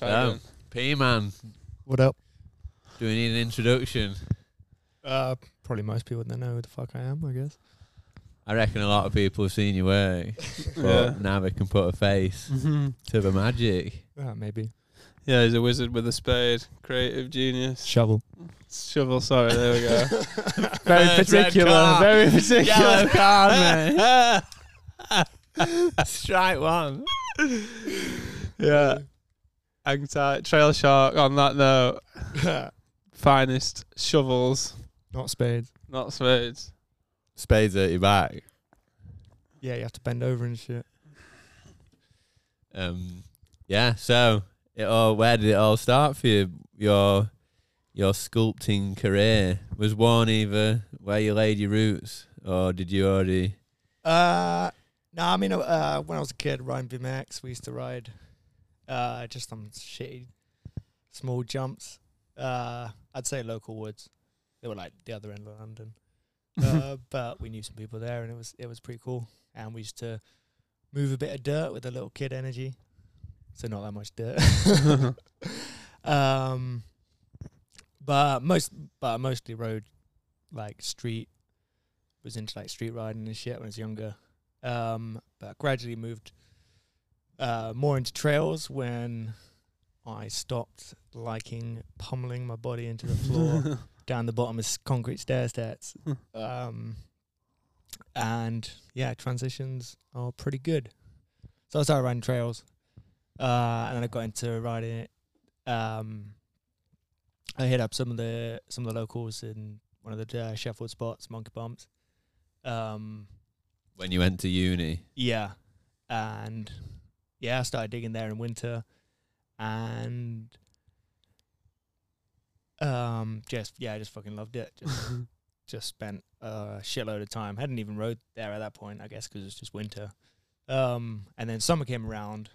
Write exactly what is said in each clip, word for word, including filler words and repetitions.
No. P-Man. What up? Do we need an introduction? Uh, probably most people don't know who the fuck I am, I guess. I reckon a lot of people have seen your work. But yeah. Now they can put a face mm-hmm. to the magic. Uh, maybe. Yeah, he's a wizard with a spade. Creative genius. Shovel. Shovel, sorry, there we go. Very particular, very particular. Yellow card, man. Strike one. Yeah. Anxiety. Trail Shark, on that note. Finest shovels. Not spades. Not spades. Spades at your back. Yeah, you have to bend over and shit. Um, yeah, so... It all, where did it all start for you? Your your sculpting career was one either where you laid your roots, or did you already? Uh, no, I mean, uh, when I was a kid, riding B M X, we used to ride uh, just some shitty small jumps. Uh, I'd say local woods. They were like the other end of London, uh, but we knew some people there, and it was it was pretty cool. And we used to move a bit of dirt with a little kid energy. So not that much dirt. um, but most, but mostly rode like street, was into like street riding and shit when I was younger. Um, but I gradually moved uh, more into trails when I stopped liking pummeling my body into the floor down the bottom of concrete stair steps. um, and yeah, transitions are pretty good. So I started riding trails. Uh, and then I got into riding it. Um, I hit up some of the some of the locals in one of the uh, Sheffield spots, Monkey Bumps. Um, when you went to uni, yeah, and yeah, I started digging there in winter, and um, just yeah, I just fucking loved it. Just just spent a shitload of time. Hadn't even rode there at that point, I guess, because it's just winter. Um, and then summer came around.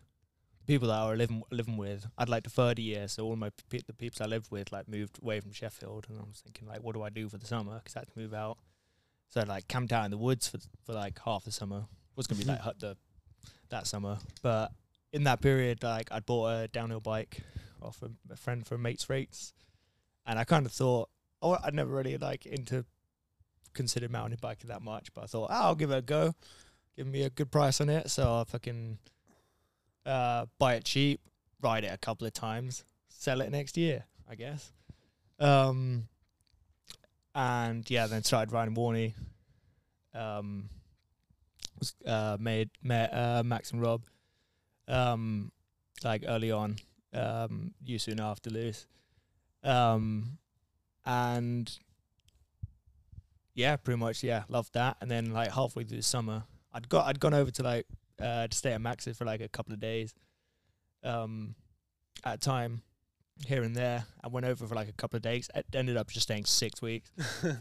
People that I were living living with, I'd like to third year, so all my pe the peeps I lived with like moved away from Sheffield, and I was thinking like, what do I do for the summer? Because I had to move out, so I like camped out in the woods for for like half the summer. It was gonna be like the that summer, but in that period, like I bought a downhill bike off a, a friend for mate's rates, and I kind of thought, oh, I'd never really like into considered mountain biking that much, but I thought, oh, I'll give it a go, give me a good price on it, so I fucking. Uh, buy it cheap, ride it a couple of times, sell it next year, I guess. Um, and yeah, then started riding Warney. Um, was, uh, made met uh, Max and Rob, um, like early on, um, you soon after Luz, um, and yeah, pretty much yeah, loved that. And then like halfway through the summer, I'd got I'd gone over to like. Uh, to stay at Max's for like a couple of days um, at a time, here and there. I went over for like a couple of days. I ended up just staying six weeks,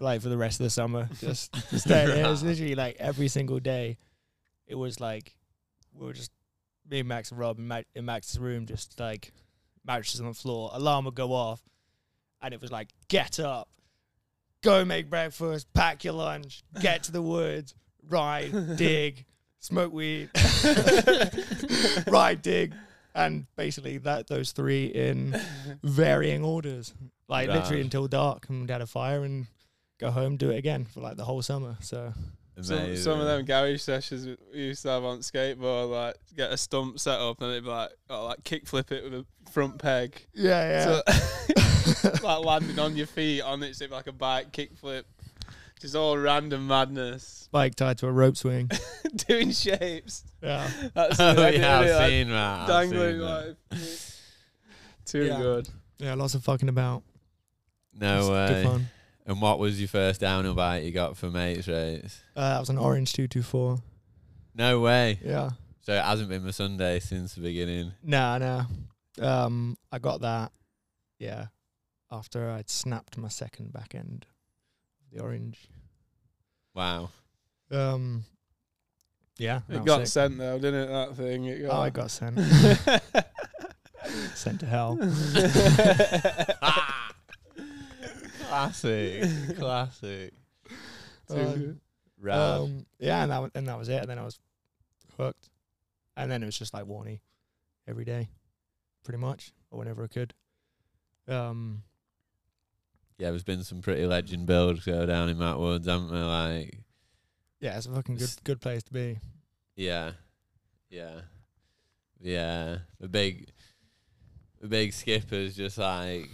like for the rest of the summer. Just staying here. It was literally like every single day. It was like, we were just, me and Max and Rob in, Ma in Max's room, just like mattresses on the floor. Alarm would go off. And it was like, get up, go make breakfast, pack your lunch, get to the woods, ride, dig. Smoke weed, ride, dig, and basically that those three in varying orders, like right. literally until dark, and had a fire and go home, do it again for like the whole summer. So some, some of them garage sessions we used to have on skateboard, like get a stump set up and it'd be like, oh, like kick flip it with a front peg. Yeah, yeah. So like landing on your feet on it, so like a bike kick flip. Just all random madness. Bike tied to a rope swing. Doing shapes. Yeah. That's oh, yeah, yeah, I've like seen that. Dangling like. Too yeah. good. Yeah, lots of fucking about. No way. Good fun. And what was your first downhill bike you got for mate's rates? Uh, that was an Orange two twenty-four. No way. Yeah. So it hasn't been my Sunday since the beginning. No, nah, no. Nah. Um, I got that, yeah, after I'd snapped my second back end. The Orange. Wow. Um. Yeah. It got sick. Sent though, didn't it? That thing. It got oh, it got sent. Sent to hell. Classic. Classic. Um, um, yeah, and that and that was it. And then I was hooked. And then it was just like Warney every day. pretty much, or whenever I could. Um, yeah, there's been some pretty legend builds go down in Matt Woods, haven't there? Like, yeah, it's a fucking good good place to be. Yeah, yeah, yeah. The big, the big skipper's just like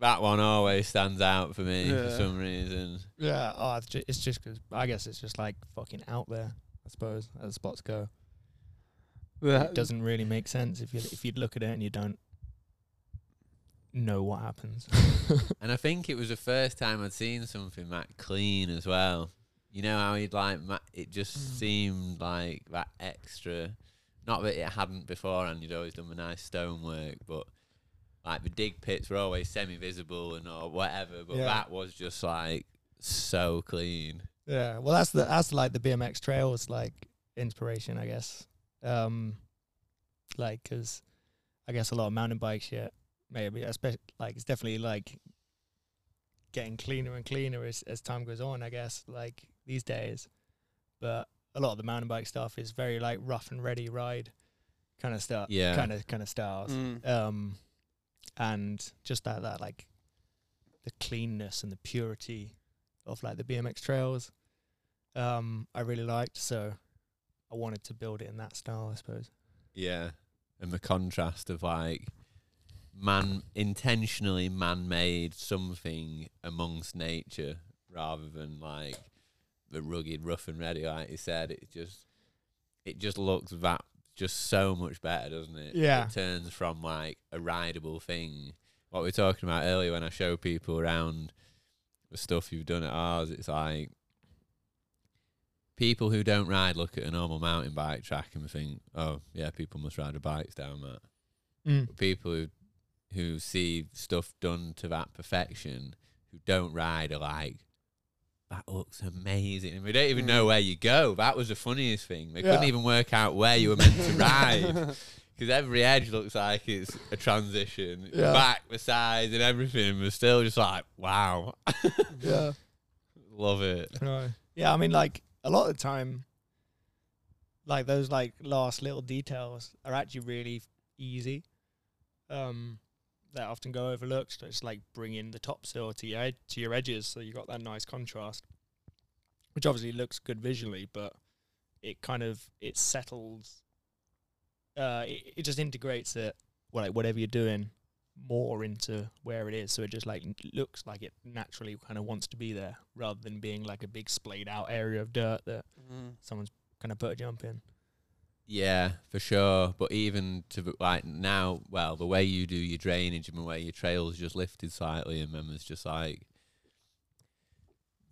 that one always stands out for me yeah. for some reason. Yeah, oh, it's, ju it's just because I guess it's just like fucking out there, I suppose, as spots go. That it doesn't really make sense if you if you'd look at it and you don't know what happens. And I think it was the first time I'd seen something that clean as well. You know how he'd like it just mm. seemed like that extra. Not that it hadn't before, and you'd always done the nice stonework, but like the dig pits were always semi-visible and or whatever. But yeah. that was just like so clean. Yeah, well, that's the that's like the B M X trails like inspiration, I guess. Um, like, cause I guess a lot of mountain bike shit, maybe, especially like it's definitely like getting cleaner and cleaner as as time goes on. I guess like these days, but a lot of the mountain bike stuff is very like rough and ready ride kind of stuff. Yeah, kind of kind of styles. Mm. Um, and just that that like the cleanness and the purity of like the B M X trails, um, I really liked so. I wanted to build it in that style, I suppose. Yeah, and the contrast of like man intentionally man-made something amongst nature, rather than like the rugged, rough and ready. Like you said, it just it just looks that just so much better, doesn't it? Yeah, it turns from like a rideable thing. What we were talking about earlier when I show people around the stuff you've done at ours, it's like. People who don't ride look at a normal mountain bike track and think, oh, yeah, people must ride their bikes down that. Mm. People who who see stuff done to that perfection, who don't ride, are like, that looks amazing. And we don't even know where you go. That was the funniest thing. They yeah. couldn't even work out where you were meant to ride. Because every edge looks like it's a transition. Yeah. Back, the sides and everything. We're still just like, wow. Yeah. Love it. Right. Yeah, I mean, like, a lot of the time, like those like last little details are actually really easy. Um, they often go overlooked. It's like bringing the topsoil to your to your edges, so you got that nice contrast, which obviously looks good visually, but it kind of it settles. Uh, it, it just integrates it, well, like whatever you're doing, more into where it is, so it just like looks like it naturally kind of wants to be there, rather than being like a big splayed out area of dirt that mm. someone's kind of put a jump in. Yeah, for sure. But even to like now, well, the way you do your drainage and the way your trails just lifted slightly, and then there's just like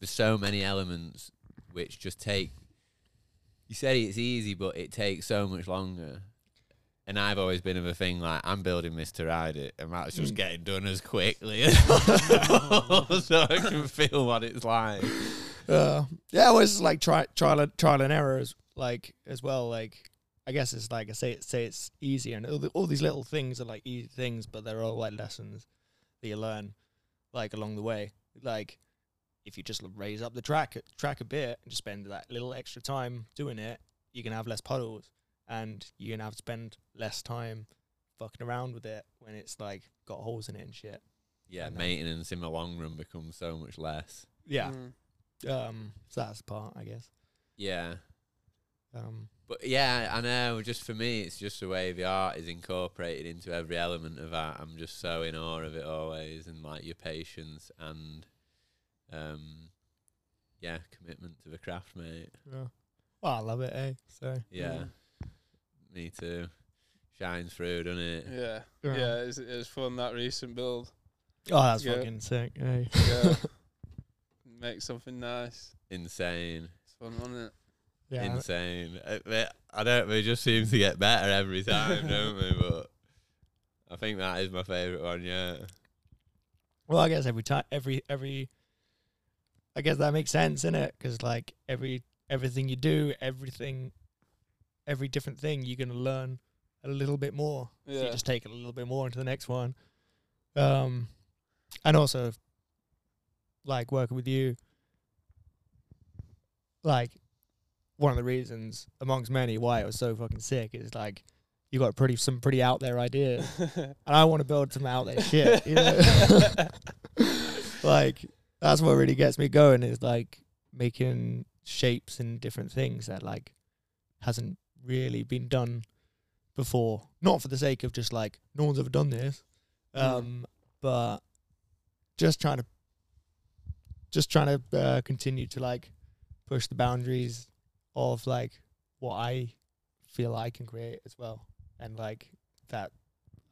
there's so many elements which just take. You say it's easy, but it takes so much longer. And I've always been of a thing like, I'm building this to ride it, and that's just mm. getting done as quickly as possible so I can feel what it's like. Uh, yeah, well, it's like tri trial, trial and error as, like, as well. Like, I guess it's like, I say, say it's easy, and all, the, all these little things are like easy things, but they're all like lessons that you learn like along the way. Like, if you just raise up the track, track a bit and just spend that little extra time doing it, you can have less puddles. And you're gonna have to spend less time fucking around with it when it's like got holes in it and shit. Yeah, and maintenance in the long run becomes so much less. Yeah, mm. um, so that's the part, I guess. Yeah, um, but yeah, I know. Just for me, it's just the way the art is incorporated into every element of that. I'm just so in awe of it always, and like your patience and, um, yeah, commitment to the craft, mate. Yeah, well, I love it, eh? So yeah. yeah. Me too. Shines through, doesn't it? Yeah. Yeah, yeah it, was, it was fun, that recent build. Oh, that's Go. fucking sick. Hey. Go. Make something nice. Insane. It's fun, wasn't it? Yeah. Insane. I, I don't, we just seem to get better every time, don't we? But I think that is my favourite one, yeah. Well, I guess every time, every, every, I guess that makes sense, innit? Because, like, every, everything you do, everything, every different thing you're going to learn a little bit more. Yeah. So you just take it a little bit more into the next one. Um, and also, like, working with you, like, one of the reasons, amongst many, why it was so fucking sick is, like, you got pretty some pretty out there ideas, and I want to build some out there shit. You know, like that's what really gets me going is like making shapes and different things that like hasn't really been done before. Not for the sake of just like no one's ever done this, um, mm. but just trying to just trying to uh, continue to like push the boundaries of like what I feel I can create as well. And like that,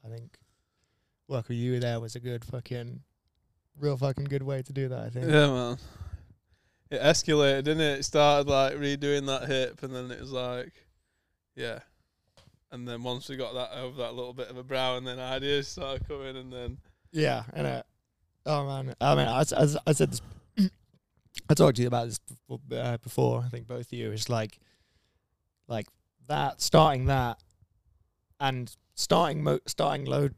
I think work with you there was a good fucking, real fucking good way to do that, I think. Yeah, man. It escalated, didn't it? It started like redoing that hip, and then it was like, yeah. And then once we got that over that little bit of a brow, and then ideas started coming, and then. Yeah, and it, oh man, I mean, I, I, I said this, I talked to you about this before, I think both of you, it's like, like that, starting that, and starting mo starting load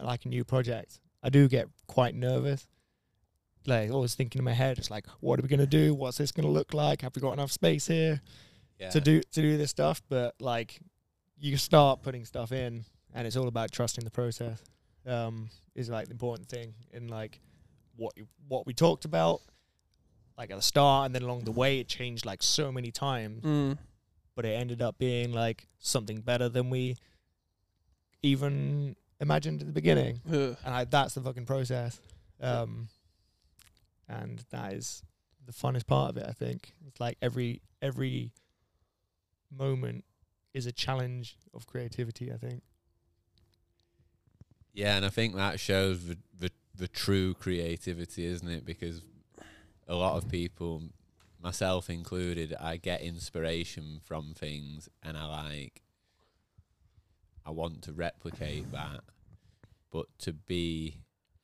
like a new project, I do get quite nervous. Like always thinking in my head, it's like, what are we gonna do? What's this gonna look like? Have we got enough space here yeah. to do to do this stuff? But like, you start putting stuff in, and it's all about trusting the process. Um, is like the important thing in like what you, what we talked about, like at the start, and then along the way, it changed like so many times. Mm. But it ended up being like something better than we even imagined at the beginning. Ugh. And I, that's the fucking process. Um, and that is the funnest part of it, I think. It's like every every moment is a challenge of creativity, I think. Yeah, and I think that shows the, the, the true creativity, isn't it? Because a lot of people, myself included, I get inspiration from things, and I like, I want to replicate that, but to be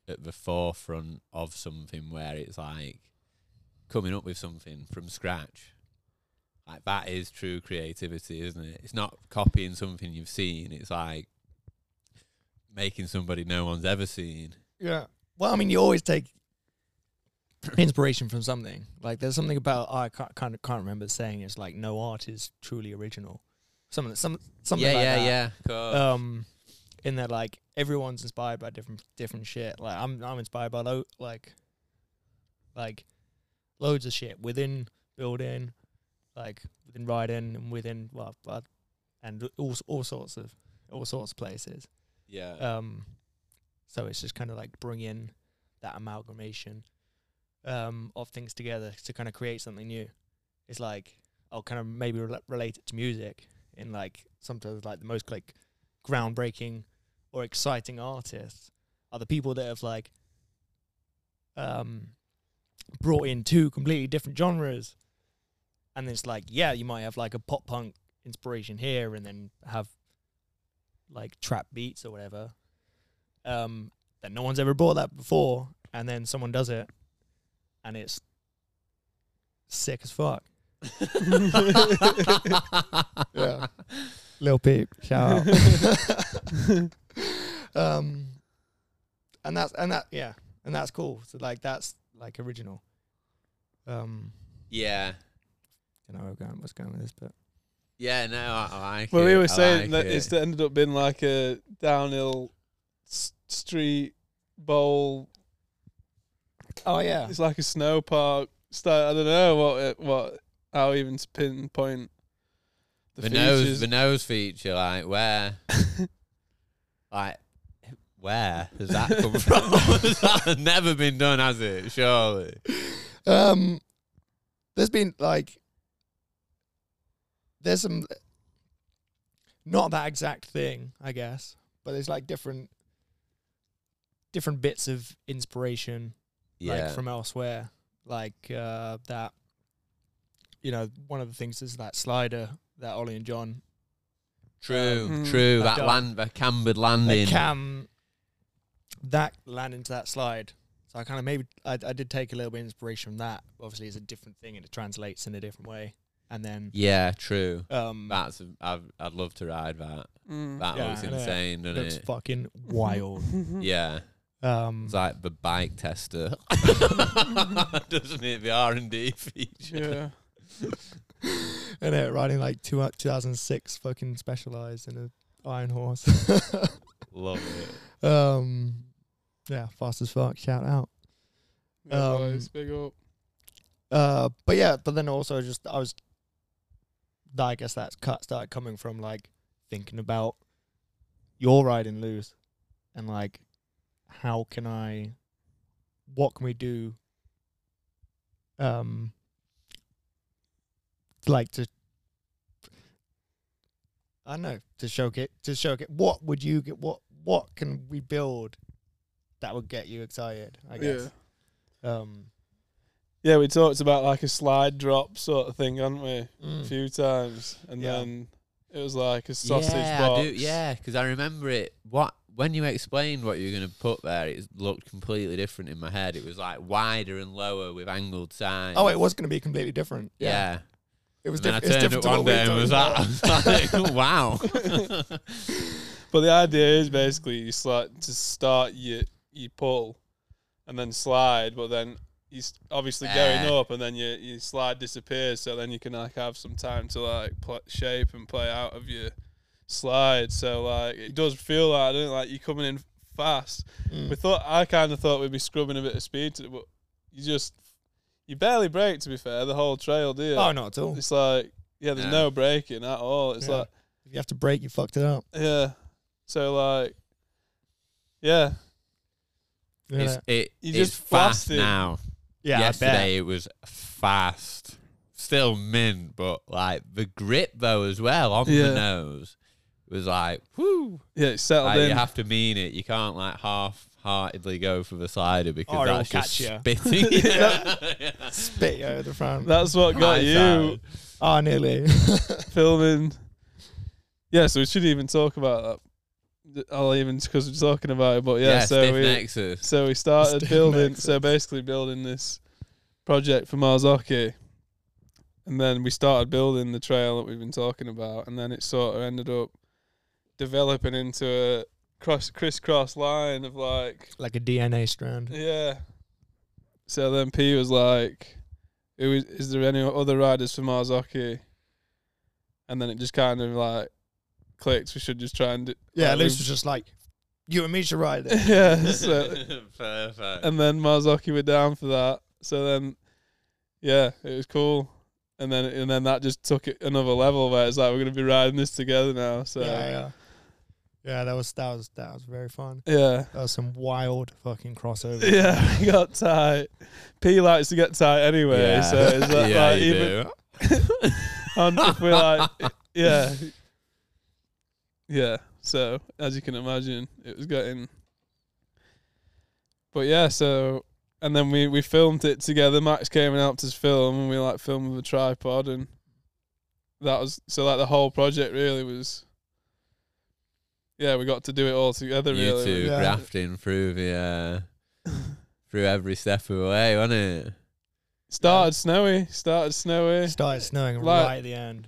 at the forefront of something where it's like coming up with something from scratch, like that is true creativity, isn't it? It's not copying something you've seen, it's like making somebody no one's ever seen. Yeah. Well, I mean, you always take inspiration from something. Like there's something about, oh, I can't, kind of can't remember saying, it's like no art is truly original. Something, some, something yeah, like yeah, that. Yeah, yeah, yeah. Um, in that, like everyone's inspired by different, different shit. Like I'm, I'm inspired by lo like, like, loads of shit within building, like within riding, and within well, but, and all, all sorts of, all sorts of places. Yeah. Um, so it's just kind of like bring in that amalgamation, um, of things together to kind of create something new. It's like I'll kind of maybe re relate it to music. In like sometimes like the most like groundbreaking or exciting artists are the people that have like um brought in two completely different genres, and it's like, yeah, you might have like a pop punk inspiration here and then have like trap beats or whatever, um that no one's ever brought that before, and then someone does it and it's sick as fuck. Yeah, Lil Peep, shout out. um, and that's and that yeah, and that's cool. So like that's like original. Um, yeah, I don't know where I'm going, what's going with this, but yeah, no, I, I like. Well, it. we were I saying like that it. it's ended up being like a downhill street bowl. Oh yeah, it's like a snow park. Start, I don't know what it, what. How even pinpoint the, the nose? The nose feature, like where, like where does that come from? That's never been done, has it? Surely. Um, there's been like, there's some, not that exact thing, I guess, but there's like different, different bits of inspiration, yeah, like from elsewhere, like uh, that. You know, one of the things is that slider that Ollie and John. True, um, true. That land, the cambered landing. They cam that land into that slide. So I kind of maybe I, I did take a little bit of inspiration from that. Obviously, it's a different thing and it translates in a different way. And then yeah, true. Um, that's a, I've, I'd love to ride that. Mm, that yeah, looks insane, doesn't it? Looks fucking wild. Yeah. Um, it's like the bike tester, doesn't it? The R and D feature. Yeah. And it riding like two, two thousand six fucking Specialized in a Iron Horse. Love it. Um, yeah, fast as fuck. Shout out. Yeah, um, boys, big up. Uh, but yeah, but then also just I was, I guess that's cut started coming from like thinking about your ride in Luz, and like how can I, what can we do, um, like to. I know to show it to show it. What would you get? What what can we build that would get you excited? I guess. Yeah. Um, yeah, we talked about like a slide drop sort of thing, hadn't we? Mm. A few times, and yeah. then it was like a sausage yeah, box. I do, yeah, because I remember it. What when you explained what you were going to put there, it looked completely different in my head. It was like wider and lower with angled sides. Oh, it was going to be completely different. Yeah. yeah. It was different. I turned up one day and was like, wow. But the idea is basically you like to start your you pull and then slide, but then you obviously uh, going up and then your your slide disappears, so then you can like have some time to like pl shape and play out of your slide. So like it does feel like I don't like you're coming in fast. Mm. We thought I kind of thought we'd be scrubbing a bit of speed, to, but you just. You barely brake, to be fair, the whole trail, do you? Oh, not at all. It's like, yeah, there's yeah. no braking at all. It's yeah. like... If you have to brake, you fucked it up. Yeah. So, like... Yeah. It's, it, you it's just fast now. Yeah, yesterday it was fast. Still mint, but, like, the grip, though, as well, on yeah. the nose, was like, whoo. Yeah, it's settled like, in. You have to mean it. You can't, like, half... heartedly go for the slider because or that's just you. spitting. yeah. Yeah. Spit you over the front. That's what got you. Oh, nearly. Filming. Yeah, so we should even talk about that. I'll even, because we're talking about it, but yeah, yeah so, we, Nexus. so we started stiff building, Nexus. so basically building this project for Marzocchi. And then we started building the trail that we've been talking about, and then it sort of ended up developing into a cross crisscross line of like like a D N A strand. Yeah. So then P was like, "Who is, is there any other riders for Marzocchi?" And then it just kind of like clicked. We should just try and do, yeah. Like, Luz was just like, "You and me should ride it." Yeah. So perfect. And then Marzocchi were down for that. So then, yeah, it was cool. And then and then that just took it another level where it's like we're gonna be riding this together now. So yeah. yeah. Yeah, that was that was that was very fun. Yeah, that was some wild fucking crossover. Yeah, we got tight. P likes to get tight anyway, yeah. so is that yeah, like even? And if we like, yeah, yeah. So as you can imagine, it was getting. But yeah, so and then we we filmed it together. Max came and helped us film, and we like filmed with a tripod, and that was so like the whole project really was. Yeah, we got to do it all together, you really. You two yeah. grafting through the, uh, through every step of the way, wasn't it? Started yeah. snowy, started snowy. Started snowing like, right at the end.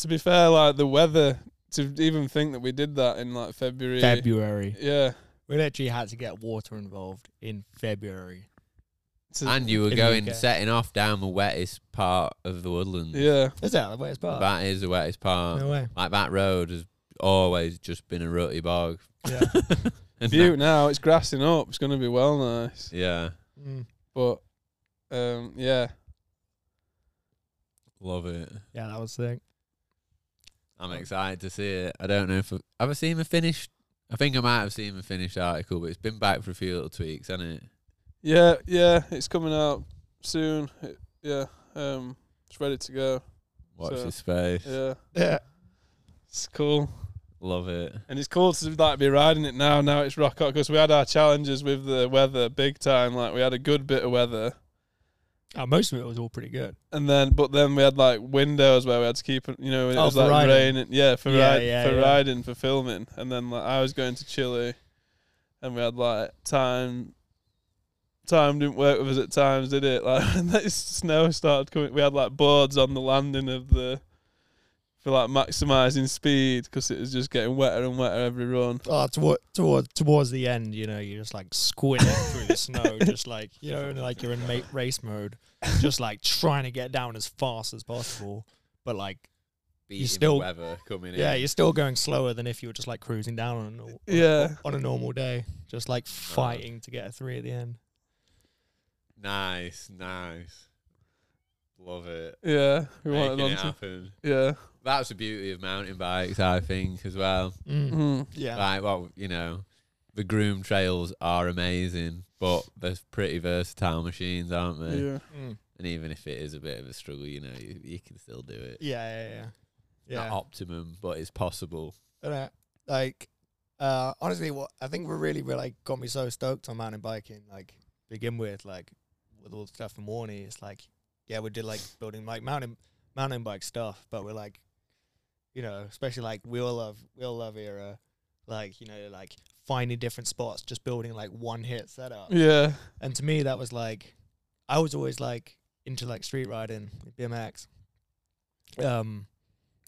To be fair, like, the weather, to even think that we did that in, like, February. February. Yeah. We literally had to get water involved in February. To and you were going, setting off down the wettest part of the woodlands. Yeah. Is that the wettest part? That is the wettest part. No way. Like, that road is... always just been a rutty bog. Yeah. Butte now, it's grassing up. It's going to be well nice. Yeah. Mm. But, um, yeah. Love it. Yeah, that was sick. I'm excited to see it. I don't know if... I've, have I seen the finished... I think I might have seen the finished article, but it's been back for a few little tweaks, hasn't it? Yeah, yeah. It's coming out soon. It, yeah. Um, it's ready to go. Watch so, this space. Yeah. Yeah. It's cool. Love it. And it's cool to like be riding it now. Now it's rock hot because we had our challenges with the weather big time. Like we had a good bit of weather. Oh, most of it was all pretty good. And then, but then we had like windows where we had to keep, you know, it oh, was like riding. rain. And, yeah, for yeah, ride, yeah, for yeah. riding, for filming. And then like I was going to Chile, and we had like time. Time didn't work with us at times, did it? Like when the snow started coming, we had like boards on the landing of the. For like maximising speed because it was just getting wetter and wetter every run. Oh, toward, toward, towards the end, you know, you're just like squinting through the snow, just like, you know, like you're in mate race mode, just like trying to get down as fast as possible, but like beating still, the weather coming in. Yeah, you're still going slower than if you were just like cruising down on a, normal, yeah. on a normal day, just like fighting to get a three at the end. Nice, nice. Love it. Yeah, we want it happen. Yeah. That's the beauty of mountain bikes, I think, as well. Mm-hmm. Yeah. Like, well, you know, the groomed trails are amazing, but they're pretty versatile machines, aren't they? Yeah. Mm. And even if it is a bit of a struggle, you know, you, you can still do it. Yeah, yeah, yeah. yeah. Not optimum, but it's possible. Uh, like, uh, honestly, what I think what really, really like, got me so stoked on mountain biking, like, begin with, like, with all the stuff from Warney, it's like, yeah, we did, like, building, like, mountain mountain bike stuff, but we're, like, you know, especially, like, we all love, we all love era, like, you know, like, finding different spots, just building, like, one-hit setup. Yeah. And to me, that was, like, I was always, like, into, like, street riding, B M X, um,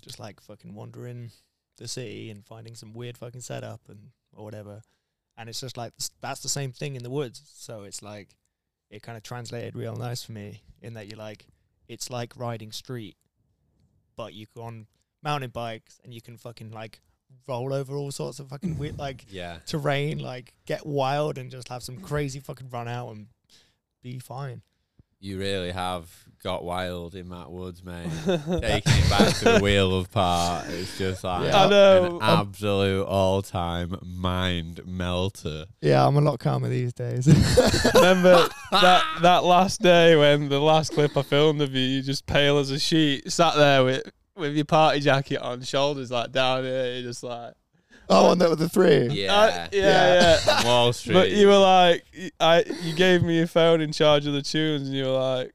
just, like, fucking wandering the city and finding some weird fucking setup and or whatever. And it's just, like, that's the same thing in the woods. So it's, like, it kind of translated real nice for me in that you're like, it's like riding street, but you go on mountain bikes and you can fucking like roll over all sorts of fucking weird like yeah. terrain, like get wild and just have some crazy fucking run out and be fine. You really have got wild in Matt Woods, mate. Taking it back to the wheel of part. It's just like yeah, I know. an absolute all-time mind melter. Yeah, I'm a lot calmer these days. Remember that that last day when the last clip I filmed of you, you just pale as a sheet, sat there with, with your party jacket on, shoulders like down here, you're just like... Oh, and that was the three. Yeah, uh, yeah, yeah. yeah. Wall Street. But you were like, I, you gave me your phone in charge of the tunes, and you were like,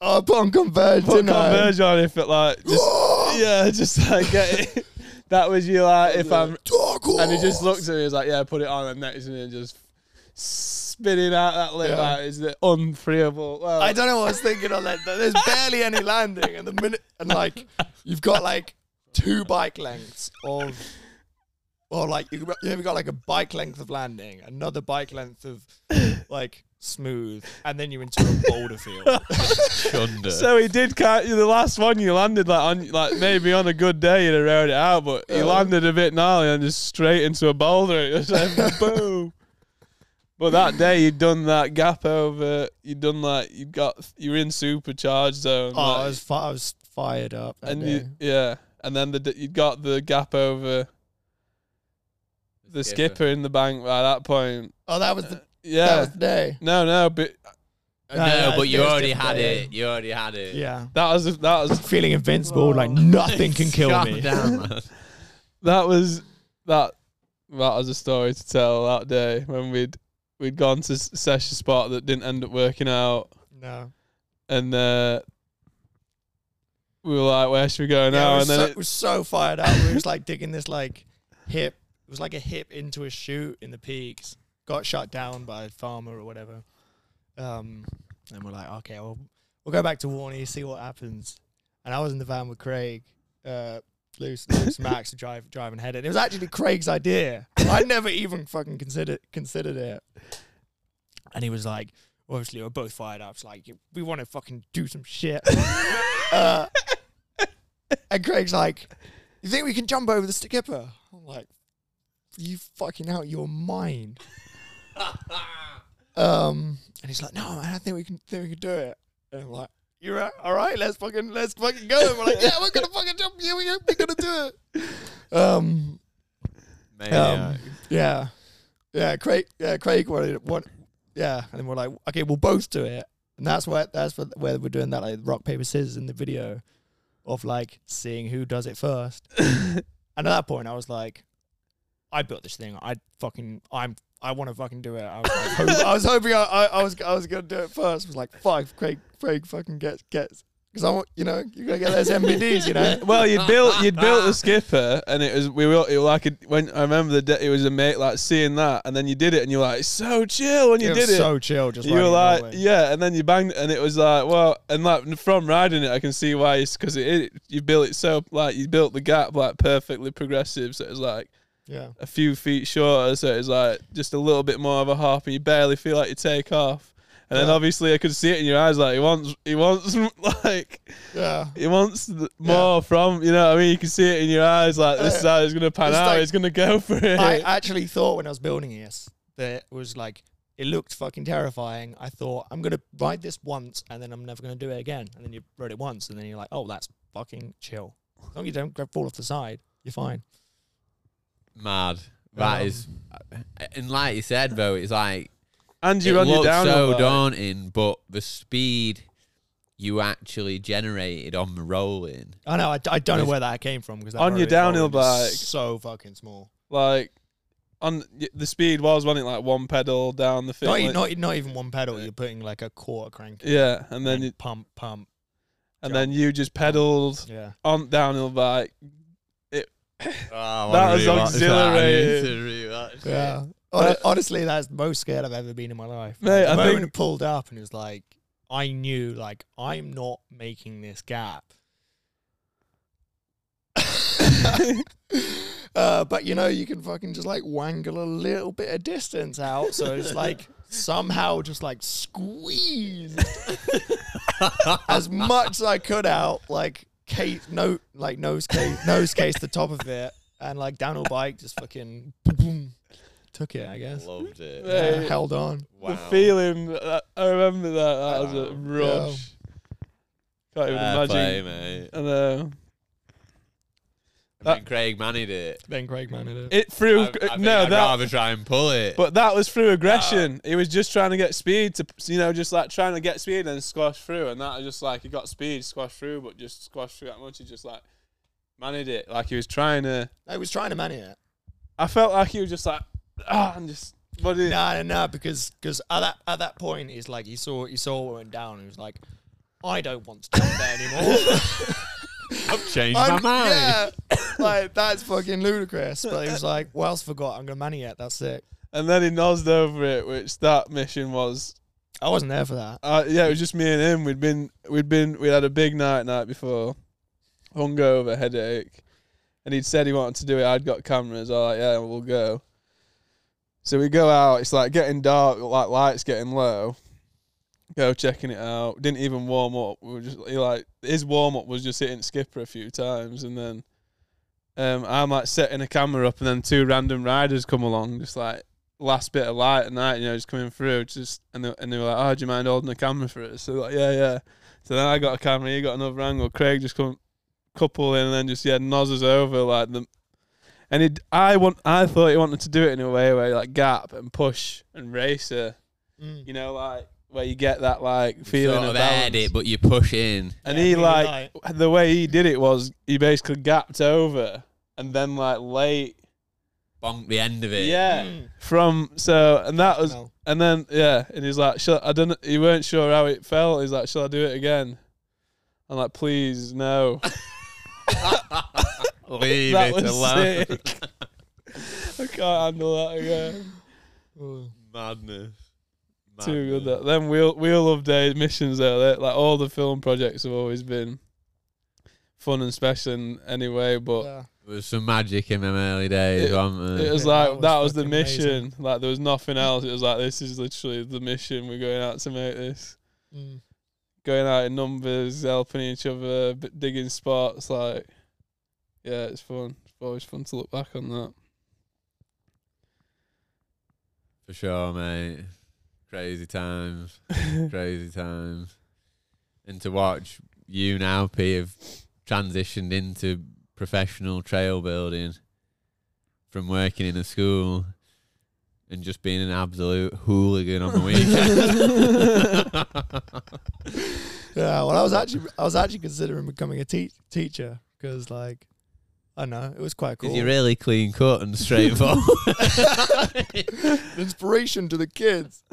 "Oh, put on Converge, put Converge on if it like, just, yeah, just like get it." That was you like, if I'm, and he just looked at me, he was like, "Yeah, put it on," and next to me, and just spinning out that lip yeah. like is the unfreeable. Well, I don't know what I was thinking on that. There's barely any landing, and the minute, and like, you've got like two bike lengths of. Or like you, you've got like a bike length of landing, another bike length of like smooth, and then you're into a boulder field. So he did kind of, the last one you landed like on like maybe on a good day you'd have rode it out, but he oh. landed a bit gnarly and just straight into a boulder. It was like boom. But that day you'd done that gap over, you'd done like you got you're in supercharged zone. Oh, like, I was fi I was fired up. That and day. You, yeah, and then the you got the gap over. The skipper. skipper in the bank by that point. Oh, that was the yeah. That was the day. No, no, but no, no, no but you already had day. it. You already had it. Yeah, that was that was feeling invincible. Whoa. Like nothing can kill me. Down, man. That was that. That was a story to tell that day when we'd we'd gone to session spot that didn't end up working out. No, and. uh we were like, "Where should we go now?" Yeah, and then so, it was so fired up. We were just like digging this like hip. It was like a hip into a chute in the peaks. Got shot down by a farmer or whatever. Um, and we're like, okay, well, we'll go back to Warney, see what happens. And I was in the van with Craig, uh, Luz, Luz, Max, drive, driving headed. It was actually Craig's idea. I never even fucking considered considered it. And he was like, obviously we're both fired up. It's like we want to fucking do some shit. uh, and Craig's like, you think we can jump over the skipper? I'm like. You fucking out your mind. um, and he's like, no, man, I think we can, think we can do it. And I'm like, you're right, all right, let's fucking, let's fucking go. And we're like, yeah, we're gonna fucking jump. Yeah, we're gonna do it. Um, um yeah, yeah, Craig, yeah, Craig wanted one, yeah. And then we're like, okay, we'll both do it. And that's where, that's where we're doing that like rock paper scissors in the video, of like seeing who does it first. And at that point, I was like. I built this thing. I fucking, I'm, I want to fucking do it. I was, like, hope, I was hoping I, I, I was, I was gonna do it first. I was like, fuck, Craig, Craig, fucking gets, gets, because I want, you know, you're gonna get those M B Ds, you know. Well, you built, you built the skipper, and it was, we were, it was like, a, when I remember the, day, it was a mate like seeing that, and then you did it, and you're like, so chill when you it did was it, so chill, just you were like, yeah, and then you banged, and it was like, well, and like from riding it, I can see why, it's because it, it, you built it so like you built the gap like perfectly progressive, so it was like. Yeah, a few feet shorter, so it's like just a little bit more of a hop, and you barely feel like you take off. And yeah. then obviously I could see it in your eyes, like he wants, he wants, like, yeah, he wants more yeah. from, you know what I mean? You can see it in your eyes, like this uh, is how it's going to pan out, like, he's going to go for it. I actually thought when I was building this, that it was like, it looked fucking terrifying. I thought, I'm going to ride this once and then I'm never going to do it again. And then you rode it once and then you're like, oh, that's fucking chill. As long as you don't grab, fall off the side, you're fine. Mad. That um, is, and like you said, though, it's like, and you're it on looked your down so daunting, but the speed you actually generated on the rolling. I know, I, I don't know where that came from. Because on your downhill bike, so fucking small. Like, on the speed was running like one pedal down the field. Not, like, not, not even one pedal, yeah. you're putting like a quarter crank. Yeah, and then... And pump, pump. And jump. Then you just pedalled yeah. on downhill bike. It, oh, that was auxiliary. That yeah. Honestly, that's the most scared I've ever been in my life. Mate, the moment it pulled up and it was like, I knew, like, I'm not making this gap. uh, but, you know, you can fucking just, like, wangle a little bit of distance out. So it's, like, somehow just, like, squeezed as much as I could out, like, case, no, like nose case, nose case the top of it. And, like, downhill bike just fucking boom. Took it, I guess. Loved it. Yeah, yeah. Held on. Wow. The feeling. That, I remember that. That wow. was a rush. Yeah. Can't even Fair imagine. Play, mate. I know. And that, then Craig managed it. Then Craig managed it. It through. I, I no, I'd that, rather try and pull it. But that was through aggression. Wow. He was just trying to get speed to, you know, just like trying to get speed and squash through. And that was just like he got speed, squash through, but just squash through that much. He just like managed it. Like he was trying to. He was trying to manage it. I felt like he was just like. Ah, oh, I'm just. What is nah, nah, nah, because because at that at that point, it's like he saw he saw what went down, and he was like, I don't want to come there anymore. I've changed I'm, my mind. Yeah, like that's fucking ludicrous. But he was like, what else forgot? I'm gonna manny it. That's it. And then he nosed over it, which that mission was. I wasn't there for that. Uh, yeah, it was just me and him. We'd been we'd been we had a big night night before, hungover, headache, and he'd said he wanted to do it. I'd got cameras. I was like, yeah, we'll go. So we go out, it's like getting dark, like lights getting low. Go checking it out. Didn't even warm up. We were just like his warm up was just hitting skipper a few times, and then um I'm like setting a camera up, and then two random riders come along, just like last bit of light at night, you know, just coming through, just and they, and they were like, oh, do you mind holding the camera for us? So like, yeah, yeah. So then I got a camera, he got another angle. Craig just come couple in, and then just yeah, nozzles over like the. And it, I want, I thought he wanted to do it in a way where you like gap and push and racer, mm. you know, like where you get that like you feeling sort of, of balance. It, but you push in. And yeah, he like right. the way he did it was he basically gapped over and then like late bonked the end of it. Yeah, mm. from so and that was no. and then yeah, and he's like, shall, I don't. He weren't sure how it felt. He's like, shall I do it again? I'm like, please no. Leave that it alone. I can't handle that again. Madness. Madness. Too good. That. Then Wheel, Wheel of Day missions, though. Like, all the film projects have always been fun and special in any way, but... Yeah. There was some magic in them early days, it, wasn't there? It was yeah, like, that was, that was the mission. Amazing. Like, there was nothing else. It was like, this is literally the mission. We're going out to make this. Mm. Going out in numbers, helping each other, digging spots, like... Yeah, it's fun. It's always fun to look back on that. For sure, mate. Crazy times. Crazy times. And to watch you now, P, have transitioned into professional trail building from working in a school and just being an absolute hooligan on the weekend. Yeah, well, I was actually I was actually considering becoming a te teacher because, like, I know, it was quite cool. You're really clean cut and straightforward. Inspiration to the kids.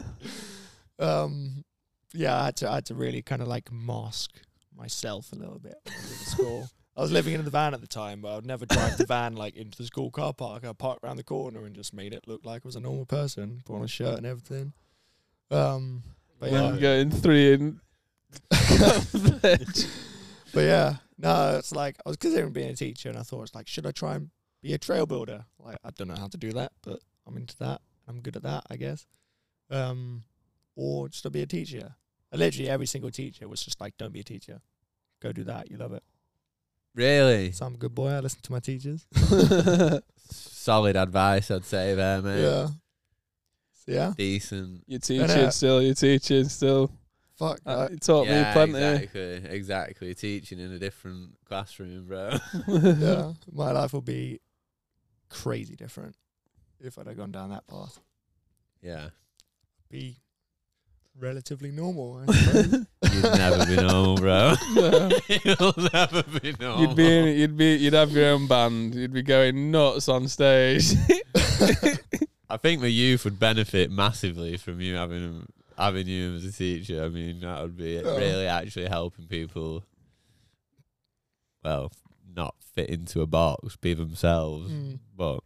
Um, yeah, I had to, I had to really kind of like mask myself a little bit when I was in school. I was living in the van at the time, but I'd never drive the van like into the school car park. I parked around the corner and just made it look like I was a normal person, put on a shirt and everything. Um, but yeah, I'm going three in. But yeah. No, it's like, I was considering being a teacher, and I thought, it's like, should I try and be a trail builder? Like, I don't know how to do that, but I'm into that. I'm good at that, I guess. Um, or just don't be a teacher. And literally every single teacher was just like, don't be a teacher. Go do that. You love it. Really? So I'm a good boy. I listen to my teachers. Solid advice, I'd say there, mate. Yeah. So, yeah. Decent. You're teaching still. You're teaching still. Fuck. Uh, it taught yeah, me plenty. Exactly. Exactly. Teaching in a different classroom, bro. Yeah. My life would be crazy different if I'd have gone down that path. Yeah. Be relatively normal, I suppose. You'd never be normal, bro. No. You'll never be normal. You'd be, in, you'd be, you'd have your own band. You'd be going nuts on stage. I think the youth would benefit massively from you having having you as a teacher. I mean, that would be oh. really actually helping people. Well, not fit into a box, be themselves. Mm. But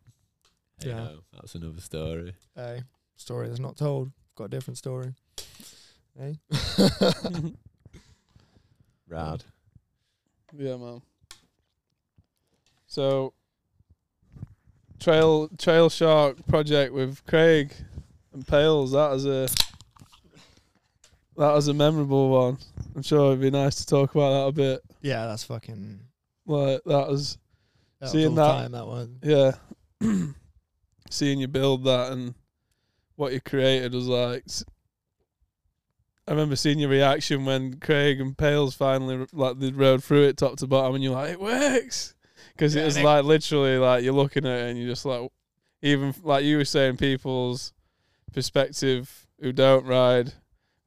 you yeah, know, that's another story. Hey, story that's not told. Got a different story. Hey. Rad. Yeah, man. So, trail trail shark project with Craig and Pales. That is a that is a memorable one. I'm sure it'd be nice to talk about that a bit. Yeah, that's fucking like that was that seeing was all that time, that one. Yeah, seeing you build that and what you created was like. I remember seeing your reaction when Craig and Pales finally like they rode through it top to bottom, and you're like, "It works," because yeah, it was like it literally like you're looking at it and you're just like, even like you were saying, people's perspective who don't ride,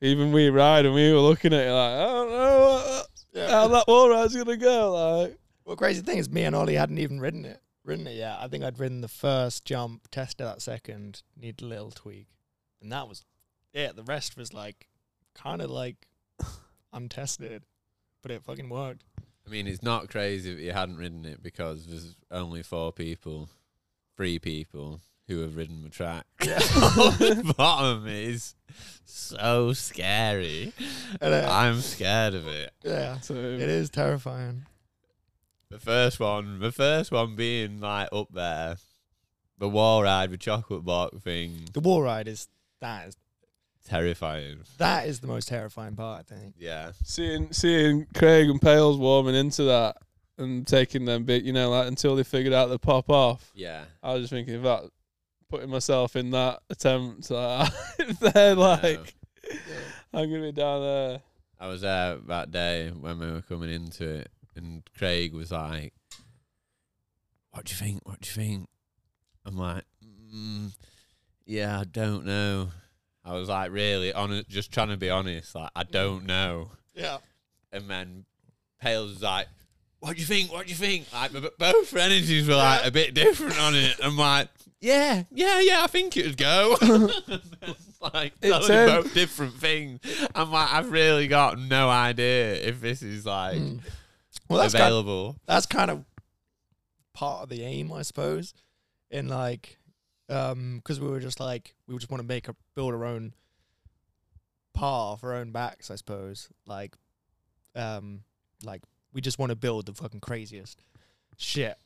even we ride and we were looking at it like, I don't know what, yeah. how that wall ride's gonna go. Like, well, crazy thing is, me and Ollie hadn't even ridden it, ridden it yet. I think I'd ridden the first jump, tested that second, needed a little tweak, and that was it. The rest was like. Kind of like untested, but it fucking worked. I mean, it's not crazy that you hadn't ridden it because there's only four people, three people who have ridden the track. Yeah. The bottom is so scary. And, uh, I'm scared of it. Yeah, so it is terrifying. The first one, the first one being like up there, the wall ride, the chocolate box thing. The wall ride is that is. Terrifying. That is the most terrifying part, I think. Yeah. Seeing seeing Craig and Pales warming into that and taking them bit, you know, like until they figured out the pop off. Yeah. I was just thinking about putting myself in that attempt. Like, they're like, yeah. I'm going to be down there. I was there that day when we were coming into it, and Craig was like, "What do you think? What do you think?" I'm like, mm, "Yeah, I don't know." I was like, really, honest, just trying to be honest. Like, I don't know. Yeah. And then Pales was like, "What do you think? What do you think?" Like, but both energies were like yeah. a bit different on it. I'm like, yeah, yeah, yeah. I think it'd go. Like, it totally turned... both different things. I'm like, I've really got no idea if this is like mm. well, that's available. Kind of, that's kind of part of the aim, I suppose. In like. Um, because we were just like, we just want to make a build our own path, our own backs, I suppose. Like, um, like we just want to build the fucking craziest shit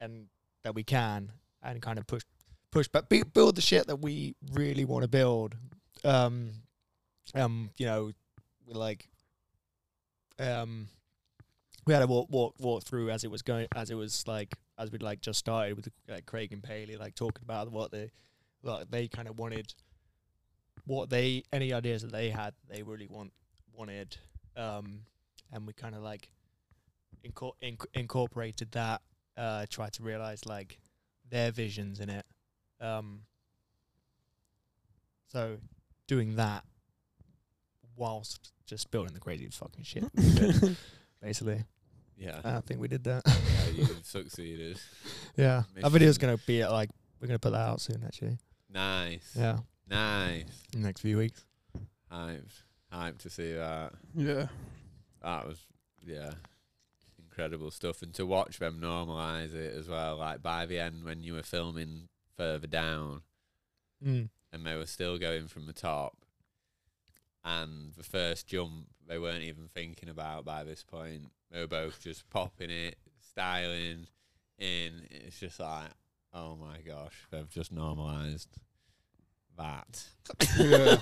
and that we can, and kind of push, push, but be, build the shit that we really want to build. Um, um, you know, we like, um, we had a walk, walk, walk through as it was going, as it was like. As we'd like just started with like Craig and Paley, like talking about what they, like they kind of wanted, what they any ideas that they had they really want wanted, um, and we kind of like inco inc incorporated that, uh, tried to realize like their visions in it, um. So, doing that, whilst just building the craziest fucking shit, basically. Yeah, I think we did that. Yeah, you've succeeded. Yeah, mission. Our video's gonna be at like we're gonna put that out soon actually. Nice. Yeah. Nice. In the next few weeks. Hyped, hyped to see that. Yeah. That was yeah, incredible stuff, and to watch them normalise it as well. Like by the end, when you were filming further down, mm. and they were still going from the top, and the first jump they weren't even thinking about by this point. They were both just popping it, styling in. It's just like, oh my gosh, they've just normalised that. They're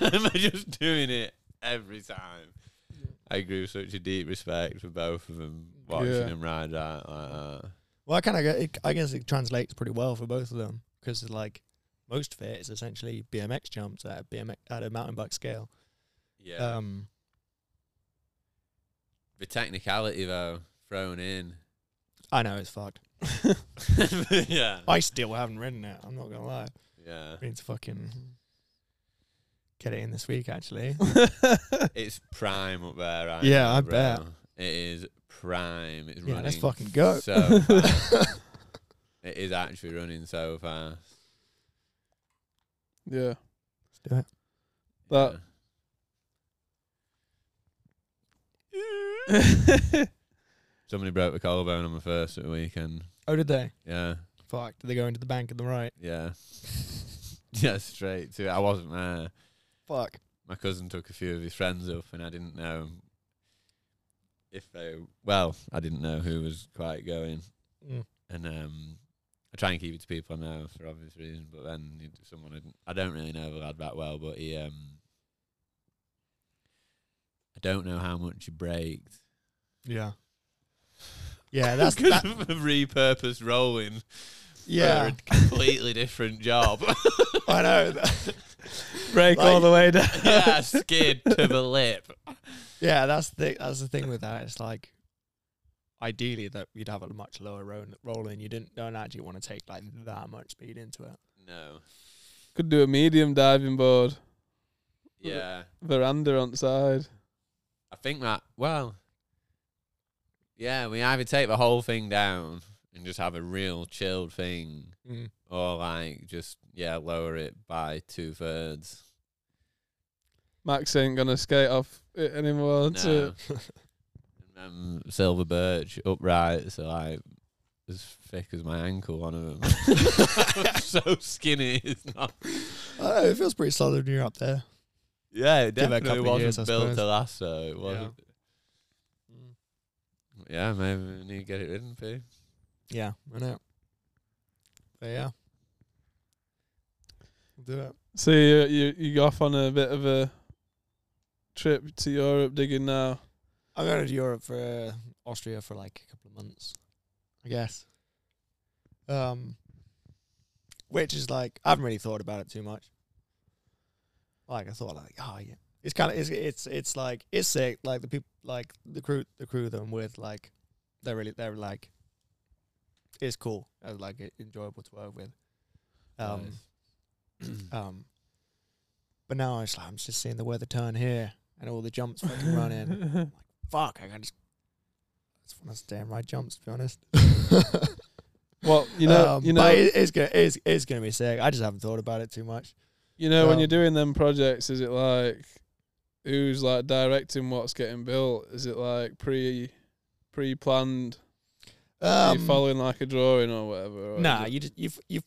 just doing it every time. I grew such a deep respect for both of them, watching yeah. them ride out like that. Well, I kind of get it, I guess it translates pretty well for both of them, because like most of it is essentially B M X jumps at a B M X at a mountain bike scale. Yeah. Um, the technicality though thrown in. I know it's fucked. Yeah. I still haven't ridden it. I'm not gonna lie. Yeah. I need to fucking get it in this week. Actually, it's prime up there. Right yeah, now, I bro. bet it is. Prime, it's yeah, running. Let's fucking go. So fast. It is actually running so fast. Yeah, let's do it. But yeah. Somebody broke the collarbone on the first of the weekend. Oh, did they? Yeah. Fuck. Did they go into the bank at the right? Yeah. Yeah, straight to it. I wasn't there. Fuck. My cousin took a few of his friends up, and I didn't know. If they, well, I didn't know who was quite going, mm. and um, I try and keep it to people I know for obvious reasons. But then someone I, didn't, I don't really know the lad that well, but he, um, I don't know how much he braked. Yeah, yeah, that's that. Repurposed rolling. Yeah, for a completely different job. I know. Brake like, all the way down. Yeah, skid to the lip. Yeah, that's the that's the thing with that. It's like, ideally, that you'd have a much lower roll rolling. You didn't don't actually want to take like that much speed into it. No, could do a medium diving board. Yeah, veranda on the side. I think that. Well, yeah, we either take the whole thing down and just have a real chilled thing, mm. or like just yeah, lower it by two thirds. Max ain't gonna skate off it anymore. No. um, Silver Birch upright, so like as thick as my ankle on them. So skinny, it's not. I don't know, it feels pretty solid when you're up there. Yeah, it definitely wasn't years, built to last, so it wasn't. Yeah, yeah maybe we need to get it ridden, P. Yeah, I know. But yeah, we'll do it. So you you you go off on a bit of a trip to Europe digging now? I'm going to Europe for uh, Austria for like a couple of months, I guess. Um, which is like I haven't really thought about it too much. Like I thought, like oh yeah, it's kind of it's it's it's like it's sick. Like the people, like the crew, the crew that I'm with, like they're really they're like it's cool. It's like it, enjoyable to work with. Um, nice. um, but now it's like I'm just seeing the weather turn here. And all the jumps fucking running. I'm like, fuck, I can just. I just want to stay in my jumps, to be honest. Well, you know, um, you know, but it, it's gonna, it's, it's gonna be sick. I just haven't thought about it too much. You know, um, when you're doing them projects, is it like who's like directing what's getting built? Is it like pre, pre planned? Um, Are you following like a drawing or whatever? Or nah, you just you you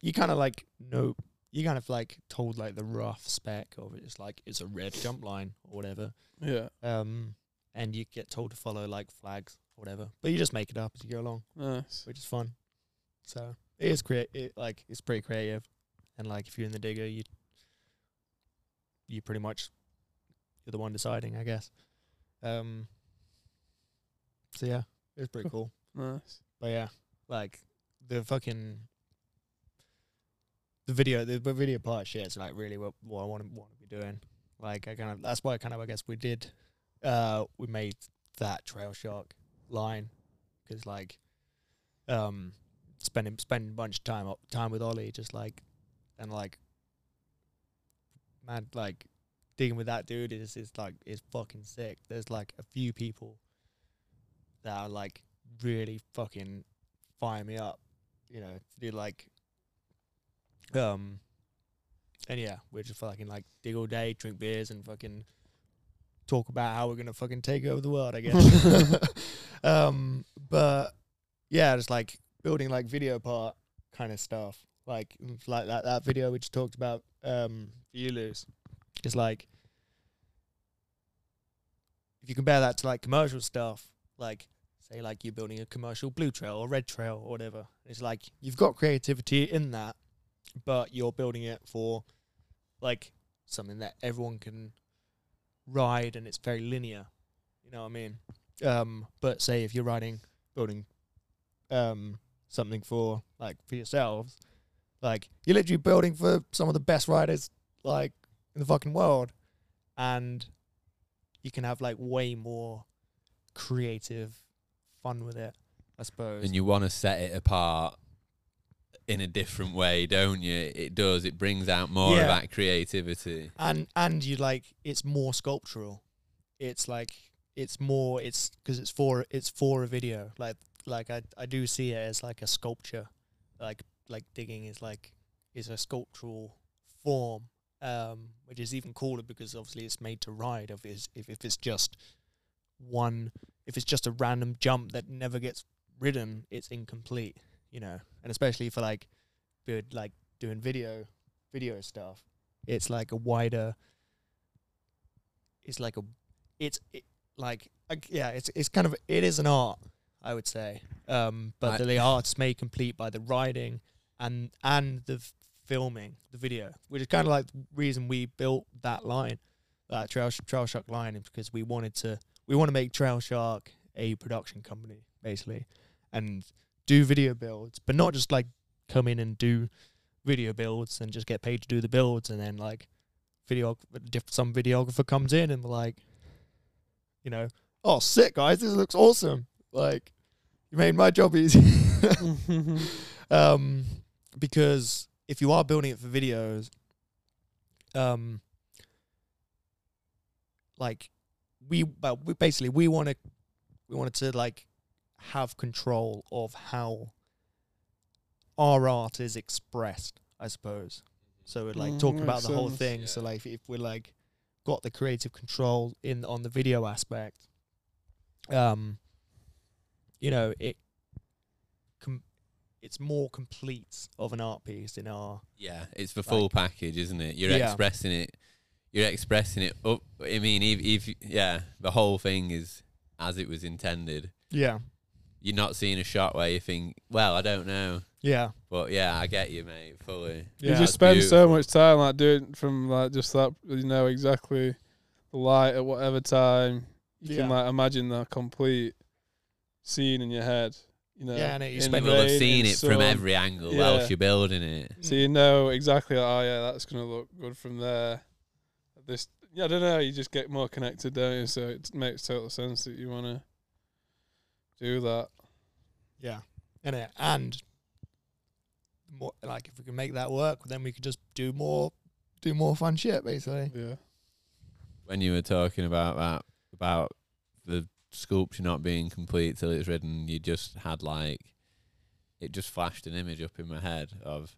you kind of like nope. You kind of like told like the rough spec of it. It's like it's a red jump line or whatever. Yeah. Um, and you get told to follow like flags or whatever, but you just make it up as you go along. Nice, which is fun. So it is create. It, like it's pretty creative, and like if you're in the digger, you you pretty much you're the one deciding, I guess. Um. So yeah, it's pretty cool. Nice, but yeah, like the fucking. The video, the video part of shit is like really what, what I want to want to be doing. Like I kind of that's why kind of I guess we did, uh, we made that Trail Shark line because like, um, spending spending a bunch of time up time with Ollie just like, and like, man, like digging with that dude is is like is fucking sick. There's like a few people that are like really fucking fire me up, you know, to do like. Um, and yeah, we're just fucking like dig all day, drink beers, and fucking talk about how we're gonna fucking take over the world, I guess. um, but yeah, just like building like video part kind of stuff, like like that that video we just talked about. Um, for you, Luz, it's like if you compare that to like commercial stuff, like. Say like you're building a commercial blue trail or red trail or whatever. It's like you've got creativity in that, but you're building it for like something that everyone can ride and it's very linear. You know what I mean? Um, but say if you're riding, building um, something for like for yourselves, like you're literally building for some of the best riders like in the fucking world, and you can have like way more creative fun with it, I suppose. And you want to set it apart in a different way, don't you? It does. It brings out more yeah. of that creativity. And and you like it's more sculptural. It's like it's more it's because it's for it's for a video. Like like I I do see it as like a sculpture. Like like digging is like is a sculptural form, um, which is even cooler because obviously it's made to ride. If it's, if if it's just one, if it's just a random jump that never gets ridden, it's incomplete. You know, and especially for like good like doing video video stuff, it's like a wider it's like a it's it, like uh, yeah it's it's kind of it is an art, I would say, um but I the art's made complete by the riding and and the filming the video, which is kind of like the reason we built that line, that trail sh trail shark line, is because we wanted to we want to make Trail Shark a production company basically, and do video builds, but not just like come in and do video builds and just get paid to do the builds, and then like video some videographer comes in and like, you know, oh sick guys, this looks awesome, like you made my job easy. Um, because if you are building it for videos, um, like we but we basically we want to we wanted to like. have control of how our art is expressed, I suppose. So we're like mm, talking about the sense. whole thing. Yeah. So like if we're like got the creative control in on the video aspect, um, you know, it com it's more complete of an art piece in our yeah. It's the like, full package, isn't it? You're yeah. expressing it. You're expressing it up. I mean, if, if yeah, the whole thing is as it was intended. Yeah. You're not seeing a shot where you think, well, I don't know. Yeah. But yeah, I get you, mate, fully. Yeah. You just spend so much time like doing from like just that, you know, exactly the light at whatever time. You yeah. can like imagine that complete scene in your head. You know, yeah, and it, you spend people have seen it sun. from every angle yeah. whilst you're building it. So you know exactly like, oh yeah, that's gonna look good from there. This yeah, I don't know, you just get more connected, don't you? So it makes total sense that you wanna do that. Yeah, and it, and more, like if we can make that work, then we could just do more, do more fun shit, basically. Yeah. When you were talking about that, about the sculpture not being complete till it's ridden, you just had like, it just flashed an image up in my head of,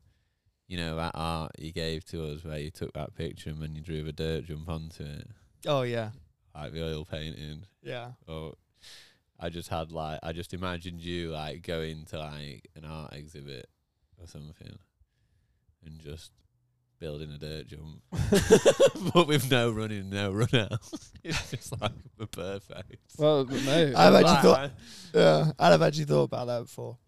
you know, that art you gave to us where you took that picture and then you drew the dirt jump onto it. Oh yeah. Like the oil painting. Yeah. Or. I just had like I just imagined you like going to like an art exhibit or something and just building a dirt jump, but with no running, no run out. It's just like the perfect. Well, mate, I've actually like, thought, yeah, I've actually thought about that before.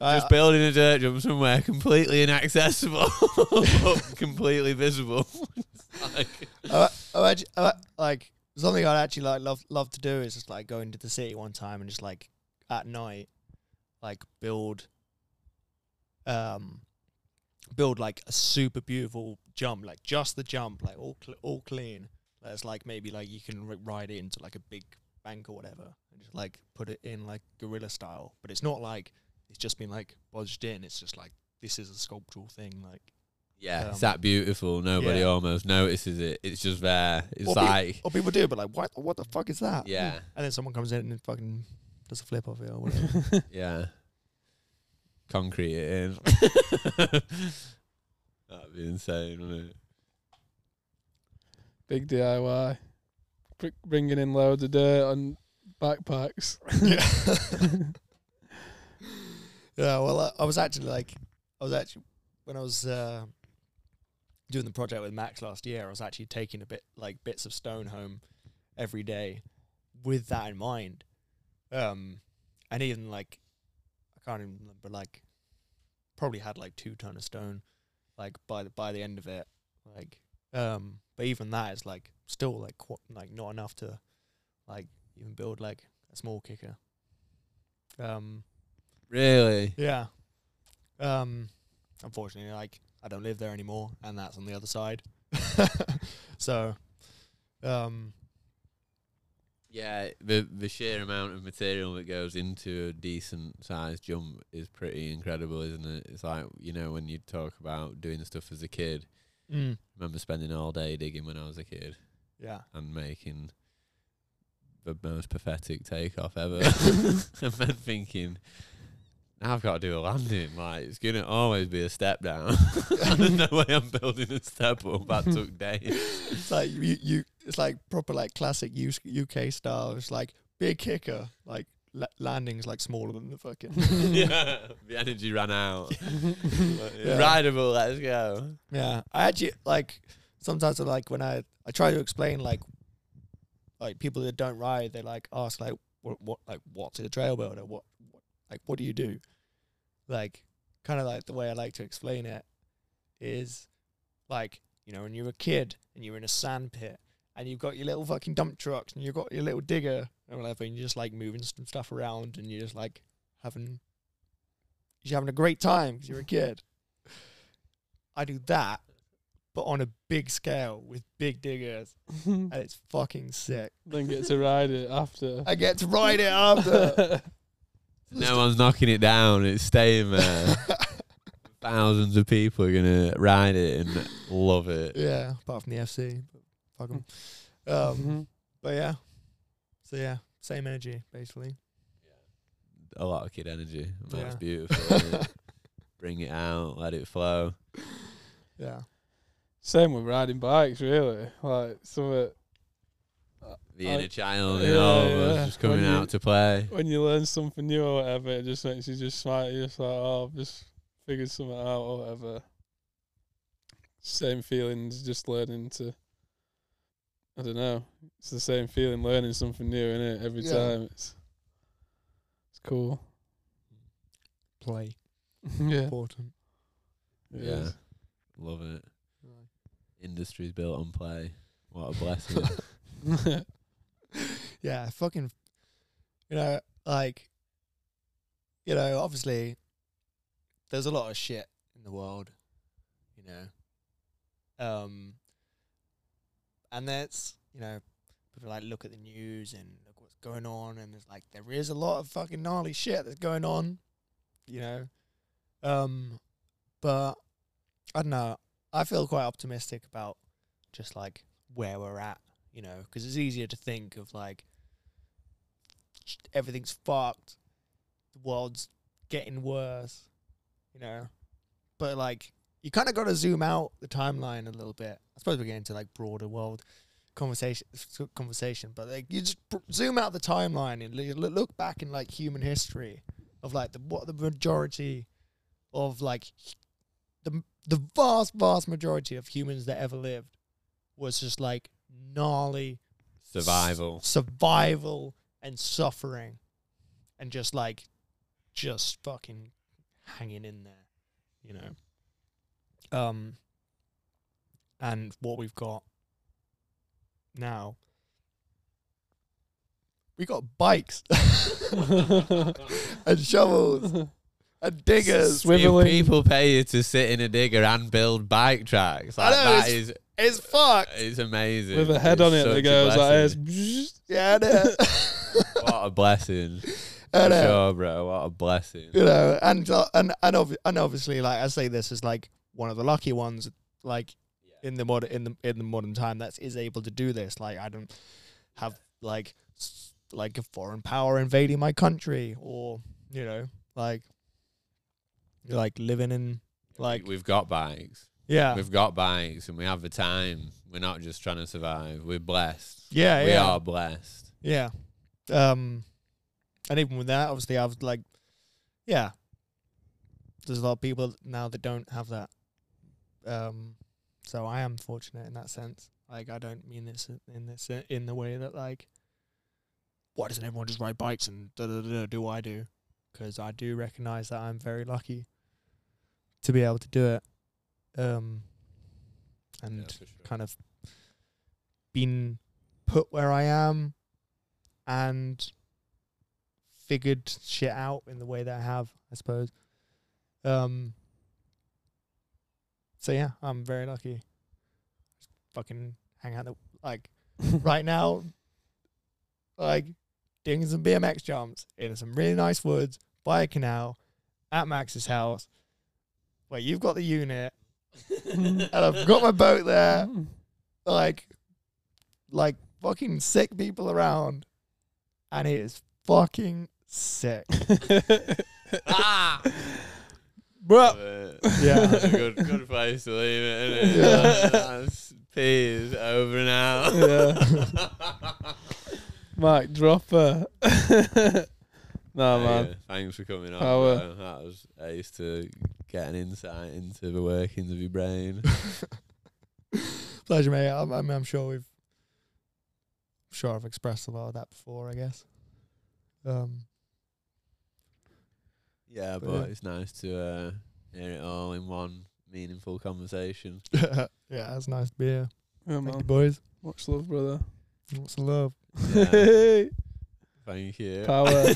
Just I, building a dirt jump somewhere completely inaccessible, but completely visible. Like, I, I actually, I, like. Something I'd actually like love love to do is just like go into the city one time and just like at night, like build, um, build like a super beautiful jump, like just the jump, like all cl all clean. That's like maybe like you can r ride it into like a big bank or whatever, and just like put it in like guerrilla style. But it's not like it's just been like bodged in. It's just like this is a sculptural thing, like. Yeah, um, it's that beautiful. Nobody yeah. almost notices it. It's just there. It's or like... People, or people do, but like, what, what the fuck is that? Yeah. And then someone comes in and fucking does a flip of it or whatever. Yeah. Concrete it in. That'd be insane, wouldn't it? Big D I Y. Br bringing in loads of dirt on backpacks. Yeah. Yeah, well, I, I was actually like... I was actually... When I was... Uh, doing the project with Max last year, I was actually taking a bit like bits of stone home every day with that in mind, um and even like I can't even remember, like probably had like two ton of stone like by the by the end of it, Like, um, but even that is like still like qu like not enough to like even build like a small kicker. Um, really? Yeah. Um, unfortunately, like I don't live there anymore, and that's on the other side. So, um, yeah, the the sheer amount of material that goes into a decent sized jump is pretty incredible, isn't it? It's like, you know, when you talk about doing stuff as a kid. Mm. I remember spending all day digging when I was a kid. Yeah. And making the most pathetic takeoff ever. And then thinking, now I've got to do a landing. Like, it's going to always be a step down. There's no way I'm building a step up. That took days. It's like, you, you, it's like proper like classic U K style. It's like big kicker. Like la landing's like smaller than the fucking. Yeah. The energy ran out. Yeah. Rideable, let's go. Yeah. I actually, like, sometimes I like when I, I try to explain, like, like people that don't ride, they like ask like what, what like what's a trail builder? What, what like what do you do? Like, kind of like the way I like to explain it is like, you know, when you're a kid and you're in a sand pit and you've got your little fucking dump trucks and you've got your little digger and whatever, and you're just like moving some stuff around and you're just like having you're having a great time because you're a kid. I do that, but on a big scale with big diggers, and it's fucking sick. Then get to ride it after. I get to ride it after. No one's knocking it down. It's staying there. Thousands of people are gonna ride it and love it. Yeah, apart from the F C, but fuck them. Um, mm-hmm. But yeah, so yeah, same energy basically. Yeah. A lot of kid energy. That's yeah. beautiful. Isn't it? Bring it out, let it flow. Yeah. Same with riding bikes, really. Like, some of uh, the inner like, child and yeah, all yeah. just coming you, out to play. When you learn something new or whatever, it just makes you just smile. You're just like, oh, I've just figured something out or whatever. Same feelings, just learning to, I don't know. It's the same feeling learning something new, isn't it? Every yeah. time. It's, it's cool. Play. Yeah. Important. It yeah. is. Love it. Industry's built on play. What a blessing. Yeah, fucking, you know, like, you know, obviously there's a lot of shit in the world, you know, um and that's, you know, people like look at the news and look what's going on, and it's like there is a lot of fucking gnarly shit that's going on, you know, um but I don't know, I feel quite optimistic about just, like, where we're at, you know, because it's easier to think of, like, everything's fucked, the world's getting worse, you know. But, like, you kind of got to zoom out the timeline a little bit. I suppose we're getting into, like, broader world conversation, conversation but, like, you just zoom out the timeline and look back in, like, human history of, like, the, what the majority of, like, the... the vast, vast majority of humans that ever lived was just like gnarly survival, survival and suffering, and just like, just fucking hanging in there, you know. Um, and what we've got now, we got bikes and shovels. And diggers. If people pay you to sit in a digger and build bike tracks. Like, I know, that it's, is, it's fucked. It's amazing. With a head it's on it that goes like this. Yeah, it is. What a blessing. For sure, bro. What a blessing. You know, and uh, and and, ob and obviously, like, I say this as like one of the lucky ones, like yeah. in the modern in the in the modern time that is able to do this. Like, I don't have like s like a foreign power invading my country, or, you know, like. Like living in, like, we've got bikes, yeah, we've got bikes, and we have the time. We're not just trying to survive. We're blessed. Yeah, we yeah. are blessed. Yeah, um, and even with that, obviously, I was like, yeah, there's a lot of people now that don't have that. Um, so I am fortunate in that sense. Like, I don't mean this in this in the way that like, why doesn't everyone just ride bikes and da da da, da do I do? Because I do recognize that I'm very lucky to be able to do it. Um, and yeah, for sure. kind of been put where I am and figured shit out in the way that I have, I suppose. Um, so yeah, I'm very lucky. Just fucking hang out the, like right now, like doing some B M X jumps in some really nice woods by a canal at Max's house, where you've got the unit, and I've got my boat there, like, like fucking sick people around, and it is fucking sick. Ah. Bro. Yeah, that's a good, good place to leave it, isn't it? Yeah. That's pee is over now. Yeah. Mike, dropper. No, hey, man. Uh, thanks for coming on. That was ace to get an insight into the workings of your brain. Pleasure, mate. I, I mean, I'm sure we've, I'm sure I've expressed a lot of that before, I guess. Um. Yeah, but, but yeah. it's nice to uh, hear it all in one meaningful conversation. Yeah, that's nice to be here. Yeah, Thank man. you, boys. Much love, brother. Much love. Yeah. Thank you. Power.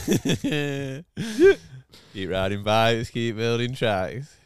Keep riding bikes, keep building tracks.